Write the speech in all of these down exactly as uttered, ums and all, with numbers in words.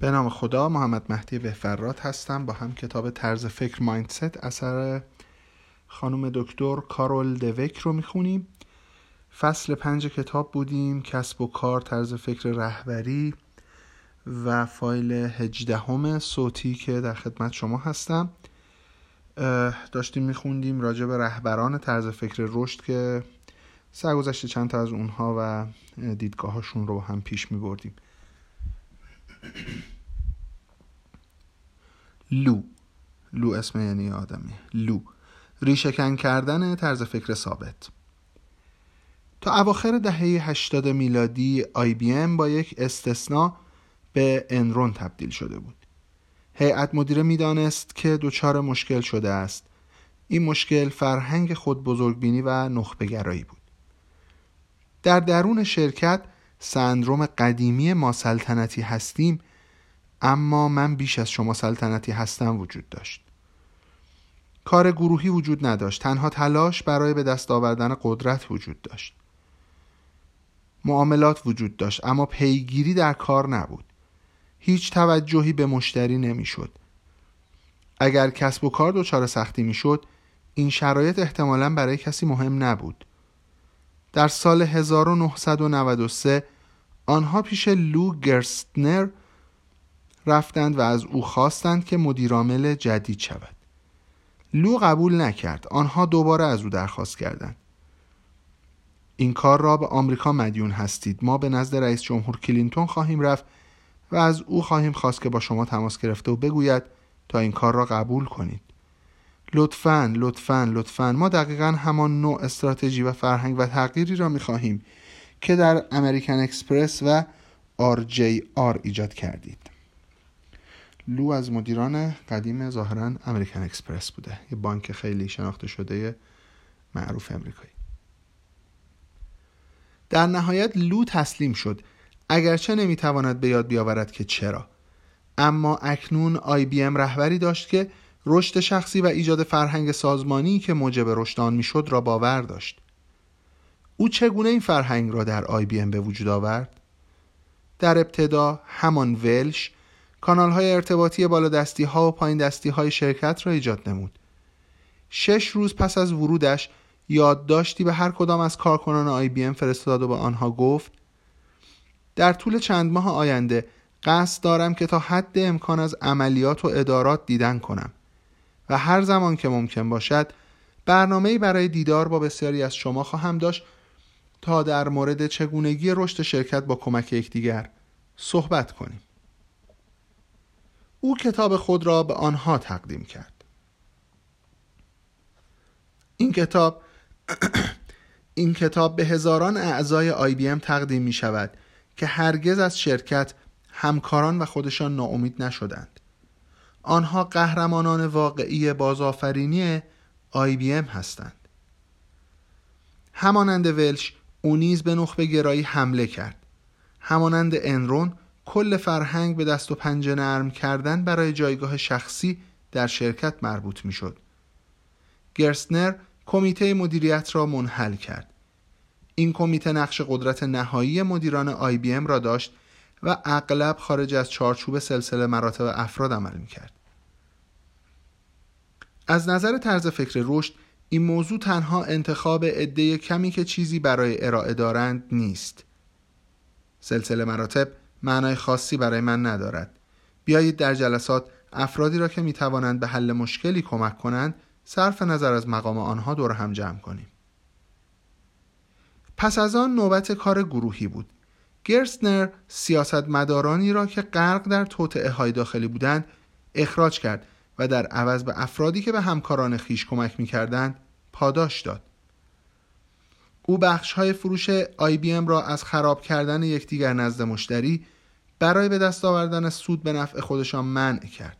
به نام خدا، محمد مهدی وفرات هستم. با هم کتاب طرز فکر مایندست اثر خانم دکتر کارول دویک رو میخونیم. فصل پنج کتاب بودیم، کسب و کار، طرز فکر رهبری و فایل هجدهم صوتی که در خدمت شما هستم. داشتیم میخوندیم راجع به رهبران طرز فکر رشد که سرگذشت چند تا از اونها و دیدگاهاشون رو هم پیش میبردیم. لو لو اسم یعنی آدمی. لو ریشه‌کن کردن طرز فکر ثابت. تا اواخر دهه هشتاد میلادی آی بی ام با یک استثنا به انرون تبدیل شده بود. هیئت مدیره میدانست که دوچار مشکل شده است. این مشکل فرهنگ خود بزرگبینی و نخبه‌گرایی بود. در درون شرکت سندروم قدیمی ما سلطنتی هستیم اما من بیش از شما سلطنتی هستم وجود داشت. کار گروهی وجود نداشت، تنها تلاش برای به دست آوردن قدرت وجود داشت. معاملات وجود داشت اما پیگیری در کار نبود. هیچ توجهی به مشتری نمیشد. اگر کسب و کار دچار سختی میشد، این شرایط احتمالاً برای کسی مهم نبود. در سال هزار و نهصد و نود و سه آنها پیش لو گرستنر رفتند و از او خواستند که مدیرعامل جدید شود. لو قبول نکرد. آنها دوباره از او درخواست کردند. این کار را به آمریکا مدیون هستید. ما به نزد رئیس جمهور کلینتون خواهیم رفت و از او خواهیم خواست که با شما تماس گرفته و بگوید تا این کار را قبول کنید. لطفاً لطفاً لطفاً ما دقیقاً همان نوع استراتژی و فرهنگ و تغییری را می‌خواهیم که در امریکن اکسپرس و آر جی آر ایجاد کردید. لو از مدیران قدیم ظاهراً امریکن اکسپرس بوده، یه بانک خیلی شناخته شده معروف امریکایی. در نهایت لو تسلیم شد، اگرچه نمیتواند به یاد بیاورد که چرا. اما اکنون آی بی ام رهبری داشت که رشد شخصی و ایجاد فرهنگ سازمانی که موجب رشد آن میشد را باور داشت. او چگونه این فرهنگ را در آی بی ام به وجود آورد؟ در ابتدا همان ویلش کانال‌های ارتباطی بالادستی‌ها و پایین‌دستی‌های شرکت را ایجاد نمود. شش روز پس از ورودش یادداشتی به هر کدام از کارکنان آی بی ام فرستاد و به آنها گفت: در طول چند ماه آینده قصد دارم که تا حد امکان از عملیات و ادارات دیدن کنم و هر زمان که ممکن باشد برنامه‌ای برای دیدار با بسیاری از شما خواهم داشت تا در مورد چگونگی رشد شرکت با کمک یکدیگر صحبت کنیم. او کتاب خود را به آنها تقدیم کرد. این کتاب این کتاب به هزاران اعضای آی بی ام تقدیم می شود که هرگز از شرکت، همکاران و خودشان ناامید نشدند. آنها قهرمانان واقعی بازآفرینی آی بی ام هستند. همانند ولش، او نیز به نخبه گرایی حمله کرد. همانند انرون، کل فرهنگ به دست و پنجه نرم کردن برای جایگاه شخصی در شرکت مربوط می شد. گرستنر کمیته مدیریت را منحل کرد. این کمیته نقش قدرت نهایی مدیران آی بی ام را داشت و اغلب خارج از چارچوب سلسله مراتب افراد عمل می کرد. از نظر طرز فکر رشد، این موضوع تنها انتخاب عده کمی که چیزی برای ارائه دارند نیست. سلسله مراتب معنای خاصی برای من ندارد. بیایید در جلسات افرادی را که می توانند به حل مشکلی کمک کنند صرف نظر از مقام آنها دور هم جمع کنیم. پس از آن نوبت کار گروهی بود. گرستنر سیاستمدارانی را که غرق در توطئه‌های داخلی بودند اخراج کرد و در عوض به افرادی که به همکاران خویش کمک می‌کردند پاداش داد. او بخش‌های فروش آی بی ام را از خراب کردن یکدیگر نزد مشتری برای به دست آوردن سود به نفع خودشان منع کرد.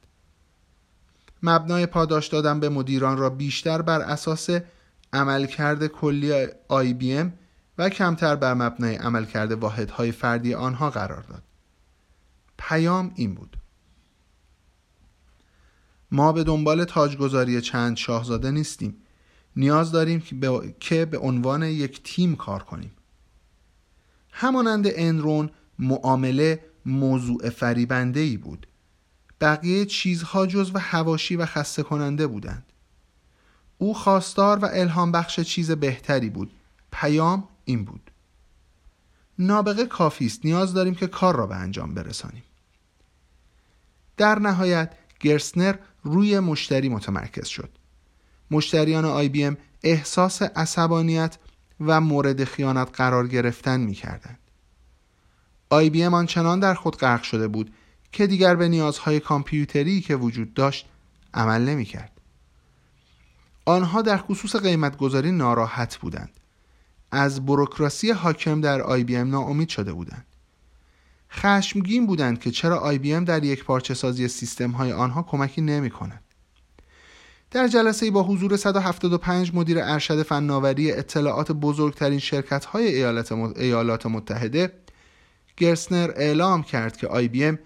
مبنای پاداش دادن به مدیران را بیشتر بر اساس عملکرد کلی آی بی ام و کمتر بر مبنای عملکرد واحدهای فردی آنها قرار داد. پیام این بود: ما به دنبال تاجگذاری چند شاهزاده نیستیم. نیاز داریم که به, که به عنوان یک تیم کار کنیم. همانند انرون، معامله موضوع فریبنده‌ای بود. بقیه چیزها جزو حواشی و خسته کننده بودند. او خواستار و الهام بخش چیز بهتری بود. پیام این بود: نابغه کافی است، نیاز داریم که کار را به انجام برسانیم. در نهایت گرستنر روی مشتری متمرکز شد. مشتریان آی بی ام احساس عصبانیت و مورد خیانت قرار گرفتن می کردند. آی بی ام آنچنان در خود غرق شده بود که دیگر به نیازهای کامپیوتری که وجود داشت عمل نمی کرد. آنها در خصوص قیمت‌گذاری ناراحت بودند. از بوروکراسی حاکم در آی بی ام ناامید شده بودند. خشمگین بودند که چرا آی بی ام در یک پارچه سازی سیستم‌های آنها کمکی نمی‌کند. در جلسه‌ای با حضور صد و هفتاد و پنج مدیر ارشد فناوری اطلاعات بزرگترین شرکت‌های ایالات ایالات متحده، گرستنر اعلام کرد که آی بی ام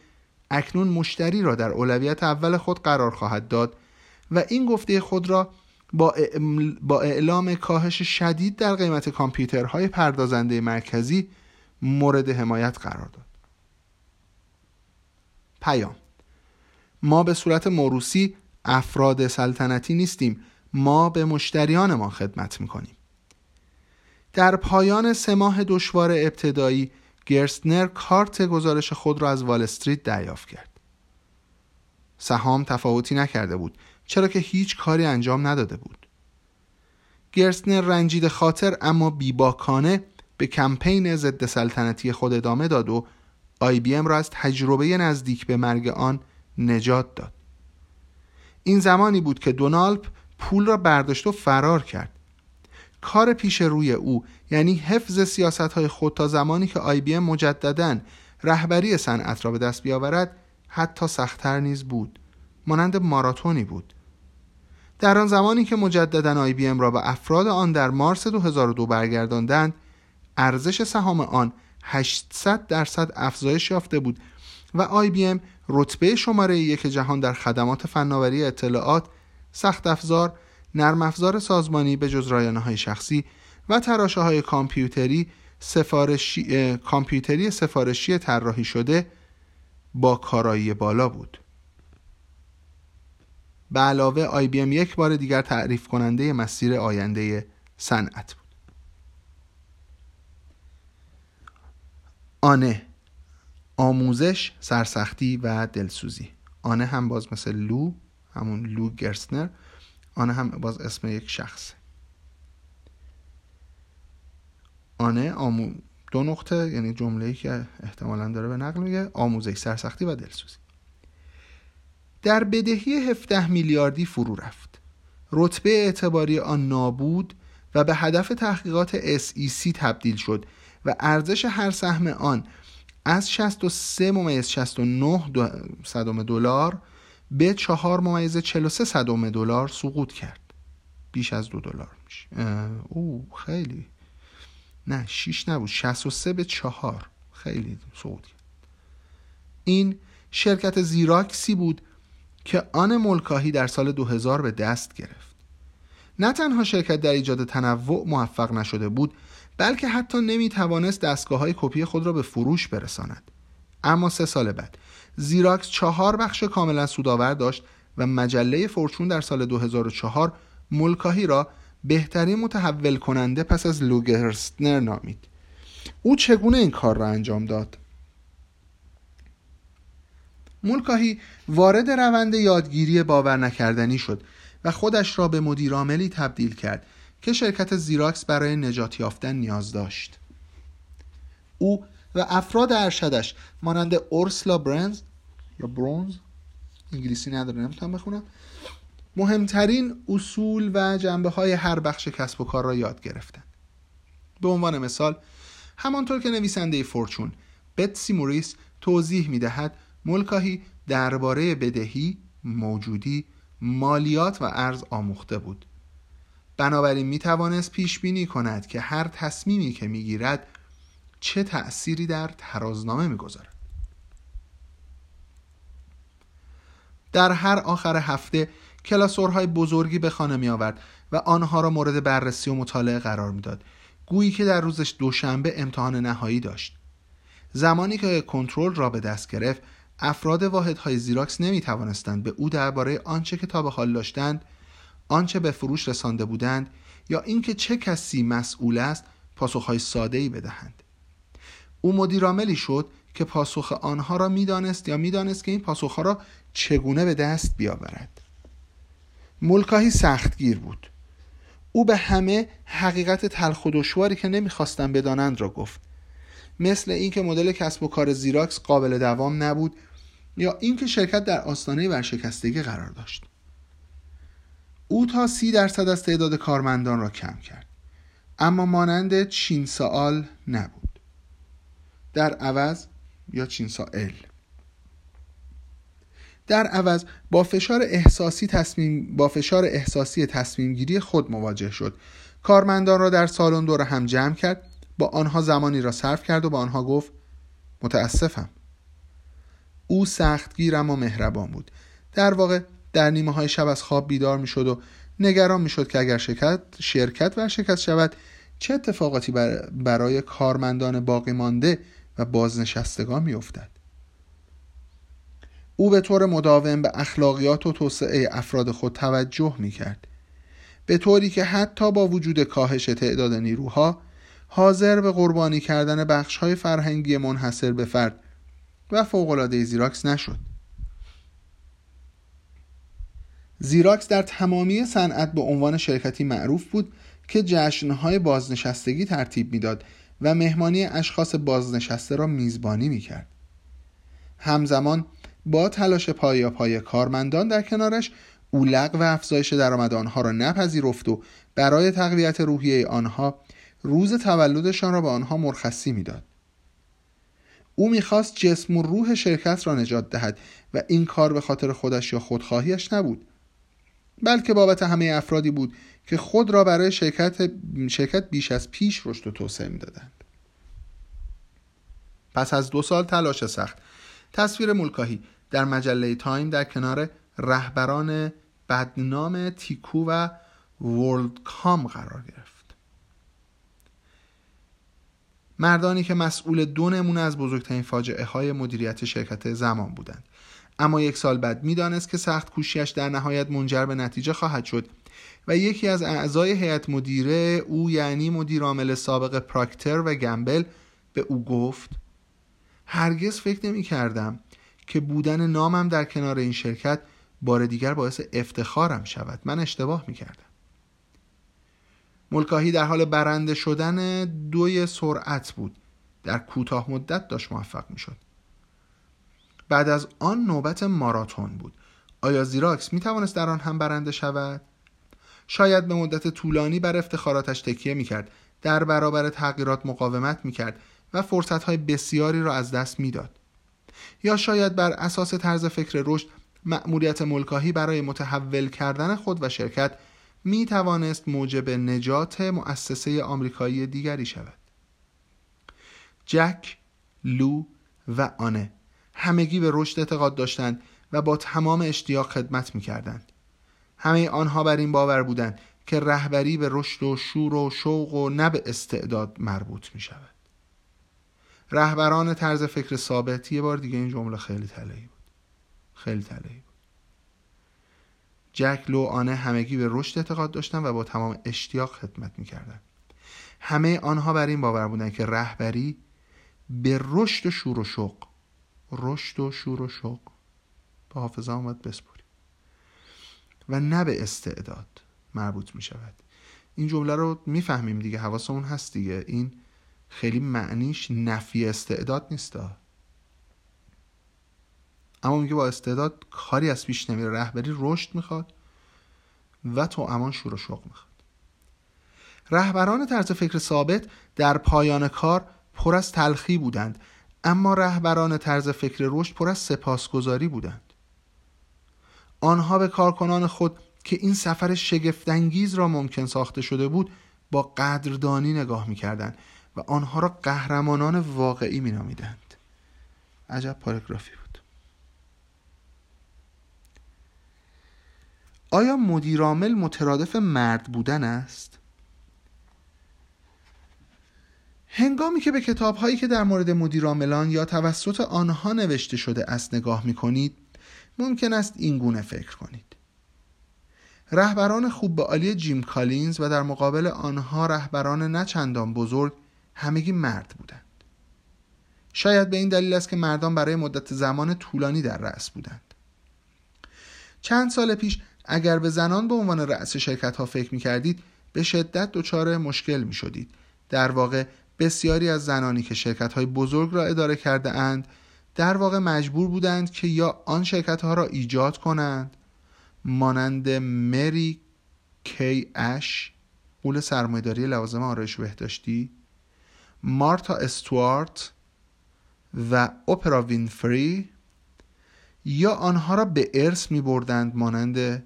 اکنون مشتری را در اولویت اول خود قرار خواهد داد و این گفته خود را با اعلام کاهش شدید در قیمت کامپیوترهای پردازنده مرکزی مورد حمایت قرار داد. پیام: ما به صورت موروثی افراد سلطنتی نیستیم، ما به مشتریان ما خدمت میکنیم. در پایان سه ماه دشوار ابتدایی، گرستنر کارت گزارش خود را از وال استریت دریافت کرد. سهام تفاوتی نکرده بود، چرا که هیچ کاری انجام نداده بود. گرستنر رنجیده خاطر اما بیباکانه به کمپین ضد سلطنتی خود ادامه داد و آی بی ام را از تجربه نزدیک به مرگ آن نجات داد. این زمانی بود که دونالپ پول را برداشت و فرار کرد. کار پیش روی او، یعنی حفظ سیاست‌های خود تا زمانی که آی بی ام مجدداً رهبری صنعت را به دست بیاورد، حتی سخت‌تر نیز بود. مانند ماراتونی بود. در آن زمانی که مجدداً آی بی ام را به افراد آن در مارس دو هزار و دو برگرداندند، ارزش سهام آن هشتصد درصد افزایش یافته بود و آی بی ام رتبه شماره یک جهان در خدمات فناوری اطلاعات، سخت افزار، نرم افزار سازمانی به جز رایانه‌های شخصی و تراشه‌های کامپیوتری سفارشی کامپیوتری سفارشی طراحی شده با کارایی بالا بود. به علاوه آی بی ام یک بار دیگر تعریف کننده مسیر آینده صنعت بود. آنه: آموزش، سرسختی و دلسوزی. آنه هم باز مثل لو، همون لو گرستنر، آنه هم باز اسم یک شخصه. آنه آمو... دو نقطه، یعنی جمله‌ای که احتمالاً داره به نقل میگه: آموزش، سرسختی و دلسوزی. در بدهی هفده میلیاردی فرو رفت. رتبه اعتباری آن نابود و به هدف تحقیقات اس ای سی تبدیل شد و ارزش هر سهم آن از شصت و سه ممیز شصت و نه دلار به چهار ممیز چهل و سه دلار سقوط کرد. بیش از دو دلار میشه. او خیلی. نه شش نبود، شصت و سه به چهار. خیلی سقوط کرد. این شرکت زیراکسی بود که آن مولکاهی در سال دو هزار به دست گرفت. نه تنها شرکت در ایجاد تنوع موفق نشده بود، بلکه حتی نمیتوانست دستگاه‌های کپی خود را به فروش برساند. اما سه سال بعد زیراکس چهار بخش کاملا سودآور داشت و مجله فورچون در سال دو هزار و چهار مولکاهی را بهترین متحول کننده پس از لو گرستنر نامید. او چگونه این کار را انجام داد؟ مولکاهی وارد روند یادگیری باور نکردنی شد و خودش را به مدیر عاملی تبدیل کرد که شرکت زیراکس برای نجات یافتن نیاز داشت. او و افراد ارشدش مانند اورسلا برنز یا برونز، انگلیسی نداره نمیتونم بخونم، مهمترین اصول و جنبه‌های هر بخش کسب و کار را یاد گرفتند. به عنوان مثال، همانطور که نویسنده فورچون بتسی موریس توضیح می‌دهد، مولکاهی درباره بدهی، موجودی، مالیات و ارز آموخته بود. بنابراین می توانست پیش بینی کند که هر تصمیمی که می گیرد چه تأثیری در ترازنامه می گذارد. در هر آخر هفته کلاسورهای بزرگی به خانه می آورد و آنها را مورد بررسی و مطالعه قرار می داد، گویی که در روزش دوشنبه امتحان نهایی داشت. زمانی که کنترل را به دست گرفت، افراد واحدهای زیراکس نمی توانستند به او درباره آنچه که تا به حال داشتند، آنچه به فروش رسانده بودند یا اینکه چه کسی مسئول است، پاسخهای ساده‌ای بدهند. او مدیرعاملی شد که پاسخ آنها را می‌دانست یا می‌دانست که این پاسخها را چگونه به دست بیاورد. مولکاهی سختگیر بود. او به همه حقیقت تلخ و دشواری که نمی‌خواستند بدانند را گفت. مثل اینکه مدل کسب و کار زیراکس قابل دوام نبود یا اینکه شرکت در آستانه ورشکستگی قرار داشت. او تا سی درصد از تعداد کارمندان را کم کرد، اما مانند چین سال نبود. در عوض یا چین سال در عوض با فشار احساسی تصمیم با فشار احساسی تصمیم گیری خود مواجه شد. کارمندان را در سالن دور هم جمع کرد، با آنها زمانی را صرف کرد و با آنها گفت: متاسفم. او سختگیر اما مهربان بود. در واقع در نیمه های شب از خواب بیدار می شد و نگران می شد که اگر شرکت شرکت ورشکست شود چه اتفاقاتی بر برای کارمندان باقی مانده و بازنشستگان می افتد. او به طور مداوم به اخلاقیات و توسعه افراد خود توجه می کرد، به طوری که حتی با وجود کاهش تعداد نیروها حاضر به قربانی کردن بخش‌های فرهنگی منحصر به فرد و فوق‌العاده زیراکس نشد. زیراکس در تمامی صنعت به عنوان شرکتی معروف بود که جشن‌های بازنشستگی ترتیب می‌داد و مهمانی اشخاص بازنشسته را میزبانی می‌کرد. همزمان با تلاش پایاپای کارمندان در کنارش، او لغو و افزایش درآمد آنها را نپذیرفت و برای تقویت روحیه آنها روز تولدشان را به آنها مرخصی میداد. او میخواست جسم و روح شرکت را نجات دهد و این کار به خاطر خودش یا خودخواهیش نبود، بلکه بابت همه افرادی بود که خود را برای شرکت شرکت بیش از پیش رشد و توسعه میدادند. پس از دو سال تلاش سخت، تصویر مولکاهی در مجله تایم در کنار رهبران بدنام تیکو و ورلد کام قرار گرفت. مردانی که مسئول دو نمونه از بزرگترین فاجعه های مدیریت شرکت زمان بودند، اما یک سال بعد میدانست که سخت کوشیش در نهایت منجر به نتیجه خواهد شد و یکی از اعضای هیئت مدیره او، یعنی مدیر عامل سابق پراکتر و گمبل، به او گفت: هرگز فکر نمی کردم که بودن نامم در کنار این شرکت بار دیگر باعث افتخارم شود. من اشتباه می کردم. مولکاهی در حال برنده شدن دوی سرعت بود. در کوتاه مدت داشت موفق می شد. بعد از آن نوبت ماراتون بود. آیا زیراکس می توانست در آن هم برنده شود؟ شاید به مدت طولانی بر افتخاراتش تکیه می کرد، در برابر تغییرات مقاومت می کرد و فرصتهای بسیاری را از دست می داد. یا شاید بر اساس طرز فکر رشد، مأموریت مولکاهی برای متحول کردن خود و شرکت می توانست موجب نجات مؤسسه آمریکایی دیگری شود. جک، لو و آنه همگی به رشد اعتقاد داشتند و با تمام اشتیاق خدمت می کردند. همه آنها بر این باور بودند که رهبری به رشد و شور و شوق و نه به استعداد مربوط می شود. رهبران طرز فکر ثابت. یه بار دیگه این جمله خیلی طلایی بود. خیلی طلایی بود. جک، لو، آنه همگی به رشد اعتقاد داشتند و با تمام اشتیاق خدمت می‌کردند. همه آنها بر این باور بودند که رهبری به رشد و شور و شوق، رشد و شور و شوق به حافظه آمد بسپوری و نه به استعداد مربوط می‌شود. این جمله رو می‌فهمیم دیگه، حواسمون هست دیگه. این خیلی معنیش نفی استعداد نیست، اما میگه با استعداد کاری از پیش نمیره. رهبری رشد میخواد و تو امان شور و شوق میخواد. رهبران طرز فکر ثابت در پایان کار پر از تلخی بودند، اما رهبران طرز فکر رشد پر از سپاسگزاری بودند. آنها به کارکنان خود که این سفر شگفت‌انگیز را ممکن ساخته شده بود با قدردانی نگاه میکردند و آنها را قهرمانان واقعی مینامیدند. عجب پاراگرافی بود. آیا مدیرعامل مترادف مرد بودن است؟ هنگامی که به کتاب‌هایی که در مورد مدیرعاملان یا توسط آنها نوشته شده است نگاه می‌کنید، ممکن است این گونه فکر کنید. رهبران خوب به عالی جیم کالینز و در مقابل آنها رهبران نه چندان بزرگ همگی مرد بودند. شاید به این دلیل است که مردان برای مدت زمان طولانی در رأس بودند. چند سال پیش اگر به زنان به عنوان رأس شرکت‌ها فکر می‌کردید، به شدت دچار مشکل می‌شدید. در واقع بسیاری از زنانی که شرکت‌های بزرگ را اداره کرده‌اند، در واقع مجبور بودند که یا آن شرکت‌ها را ایجاد کنند، مانند مری کی اش، غول سرمایه‌داری لوازم آرایش بهداشتی، مارتا استوارت و اوپرا وینفری، یا آنها را به ارث می‌بردند، مانند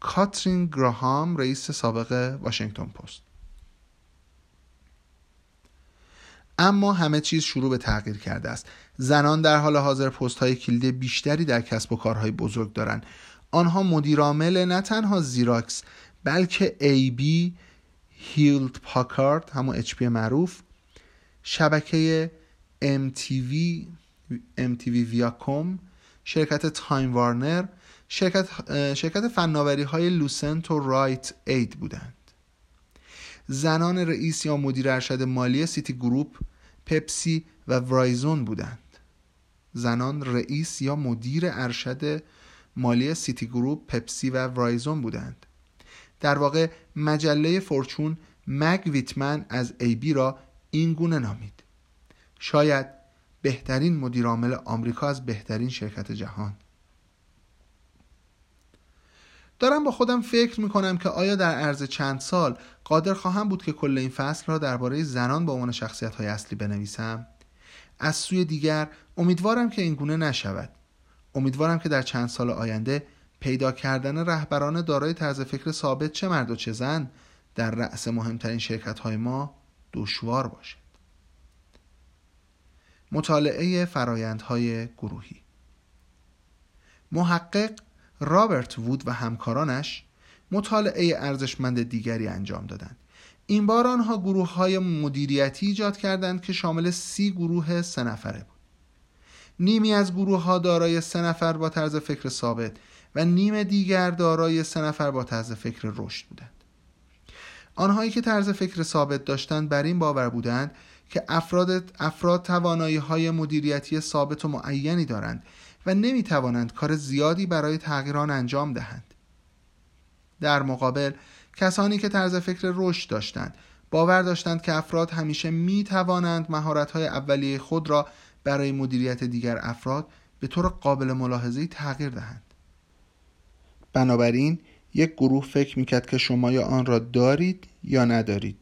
کاترین گراهام، رئیس سابق واشنگتن پست. اما همه چیز شروع به تغییر کرده است. زنان در حال حاضر پست‌های کلیدی بیشتری در کسب و کارهای بزرگ دارند. آنها مدیرعامل نه تنها زیراکس، بلکه ای بی، هیولت پاکارد، همون اچ پی معروف، شبکه ام تی وی، ام تی وی ویاکام، شرکت تایم وارنر، شرکت شرکت فناوری‌های لوسنت و رایت اید بودند. زنان رئیس یا مدیر ارشد مالی سیتی گروپ، پپسی و ورایزون بودند. زنان رئیس یا مدیر ارشد مالی سیتی گروپ، پپسی و ورایزون بودند. در واقع مجله فورچون مگ ویتمن از ای بی را این گونه نامید: شاید بهترین مدیرعامل آمریکا از بهترین شرکت جهان. دارم با خودم فکر میکنم که آیا در عرض چند سال قادر خواهم بود که کل این فصل را درباره زنان به عنوان شخصیت‌های اصلی بنویسم؟ از سوی دیگر امیدوارم که این گونه نشود. امیدوارم که در چند سال آینده پیدا کردن رهبران دارای طرز فکر ثابت، چه مرد و چه زن، در رأس مهمترین شرکت‌های ما دشوار باشد. مطالعه فرایندهای گروهی. محقق رابرت وود و همکارانش مطالعه ارزشمند دیگری انجام دادند. این بار آنها گروه‌های مدیریتی ایجاد کردند که شامل سی گروه سه نفره بود. نیمی از گروه‌ها دارای سه نفر با طرز فکر ثابت و نیم دیگر دارای سه نفر با طرز فکر رشد بودند. آنهایی که طرز فکر ثابت داشتند بر این باور بودند که افراد افراد توانایی‌های مدیریتی ثابت و معینی دارند و نمی توانند کار زیادی برای تغییر آن انجام دهند. در مقابل کسانی که طرز فکر رشد داشتند باور داشتند که افراد همیشه می توانند مهارت‌های اولیه خود را برای مدیریت دیگر افراد به طور قابل ملاحظه‌ای تغییر دهند. بنابراین یک گروه فکر می‌کرد که شما یا آن را دارید یا ندارید.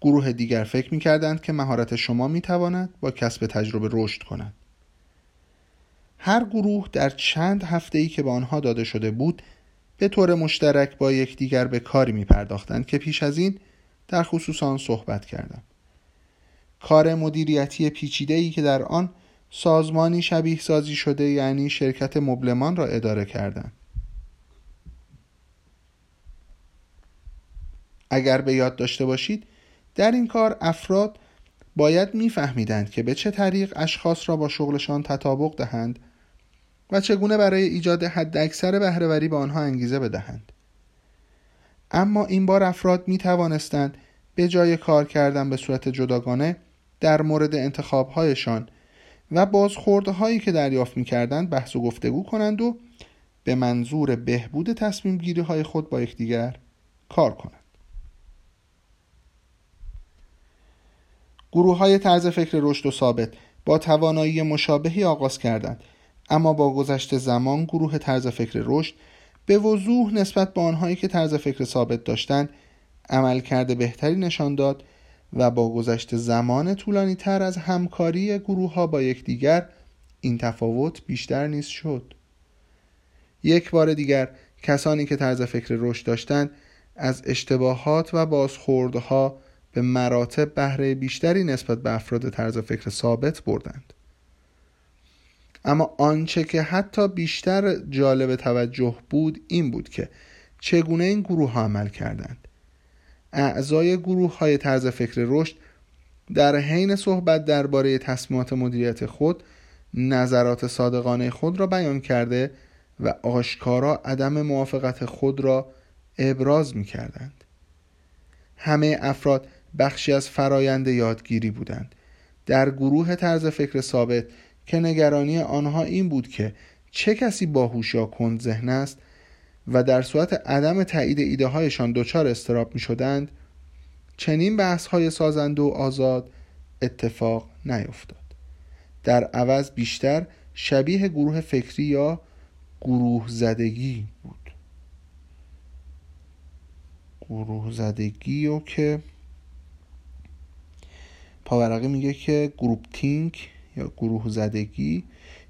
گروه دیگر فکر می‌کردند که مهارت شما می تواند با کسب تجربه رشد کند. هر گروه در چند هفته‌ای که به آنها داده شده بود به طور مشترک با یکدیگر به کاری می‌پرداختند که پیش از این در خصوص آن صحبت کردم. کار مدیریتی پیچیده‌ای که در آن سازمانی شبیه سازی شده، یعنی شرکت مبلمان، را اداره کردند. اگر به یاد داشته باشید، در این کار افراد باید می‌فهمیدند که به چه طریق اشخاص را با شغلشان تطابق دهند و چگونه برای ایجاد حداکثر بهره‌وری به آنها انگیزه بدهند. اما این بار افراد می توانستند به جای کار کردن به صورت جداگانه در مورد انتخاب‌هایشان و بازخوردهایی که دریافت می‌کردند بحث و گفتگو کنند و به منظور بهبود تصمیم‌گیری‌های خود با یکدیگر کار کنند. گروه‌های طرز فکر رشد و ثابت با توانایی مشابهی آغاز کردند، اما با گذشت زمان گروه طرز فکر رشد به وضوح نسبت به آنهایی که طرز فکر ثابت داشتند عملکرد بهتری نشان داد و با گذشت زمان طولانی‌تر از همکاری گروه‌ها با یکدیگر این تفاوت بیشتر نیز شد. یک بار دیگر کسانی که طرز فکر رشد داشتند از اشتباهات و بازخوردها به مراتب بهره بیشتری نسبت به افراد طرز فکر ثابت بردند. اما آنچه که حتی بیشتر جالب توجه بود این بود که چگونه این گروه ها عمل کردند. اعضای گروه های طرز فکر رشد در حین صحبت درباره تصمیمات مدیریت خود، نظرات صادقانه خود را بیان کرده و آشکارا عدم موافقت خود را ابراز می کردند. همه افراد بخشی از فرایند یادگیری بودند در گروه طرز فکر ثابت که نگرانی آنها این بود که چه کسی باهوش یا کند ذهن است و در صورت عدم تایید ایده هایشان دچار اضطراب می شدند. چنین بحث های سازنده و آزاد اتفاق نیفتاد. در عوض بیشتر شبیه گروه فکری یا گروه زدگی بود. گروه زدگی و که پاورقی میگه که گروپ تینک یا گروه زدگی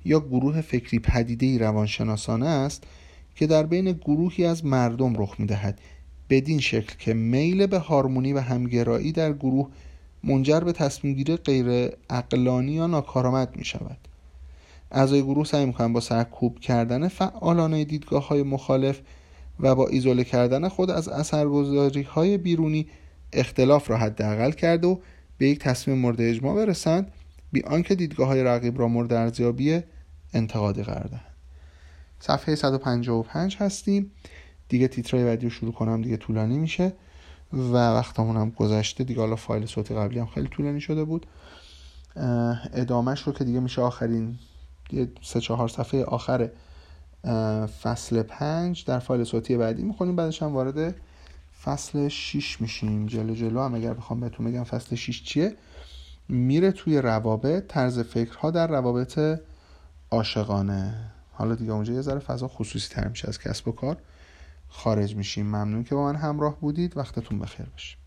یا گروه فکری پدیده‌ای روانشناسانه است که در بین گروهی از مردم رخ می‌دهد، بدین شکل که میل به هارمونی و همگرایی در گروه منجر به تصمیم‌گیری غیر عقلانی یا ناکارآمد می‌شود. اعضای گروه سعی می‌کنند با سرکوب کردن فعالانه دیدگاه‌های مخالف و با ایزوله کردن خود از اثرگذاری‌های بیرونی اختلاف را حداقل کرده و به یک تصمیم مورد اجماع برسند، بی آنکه دیدگاه‌های رقیب را مورد ارزیابی انتقادی قرار دهند. صفحه صد و پنجاه و پنج هستیم. دیگه تیترای بعدی رو شروع کنم، دیگه طولانی میشه و وقتمون هم گذشته دیگه. حالا فایل صوتی قبلی هم خیلی طولانی شده بود. ادامهش رو که دیگه میشه آخرین دیگه سه چهار صفحه آخر فصل پنج در فایل صوتی بعدی می‌خونیم. بعدش هم وارد فصل شش میشیم. جلو جلو هم اگر بخوام بهتون بگم فصل شش چیه، میره توی روابط، طرز فکرها در روابط عاشقانه. حالا دیگه اونجا یه ذره فضا خصوصی تر میشه، از کسب و کار خارج میشیم. ممنون که با من همراه بودید. وقتتون بخیر باشه.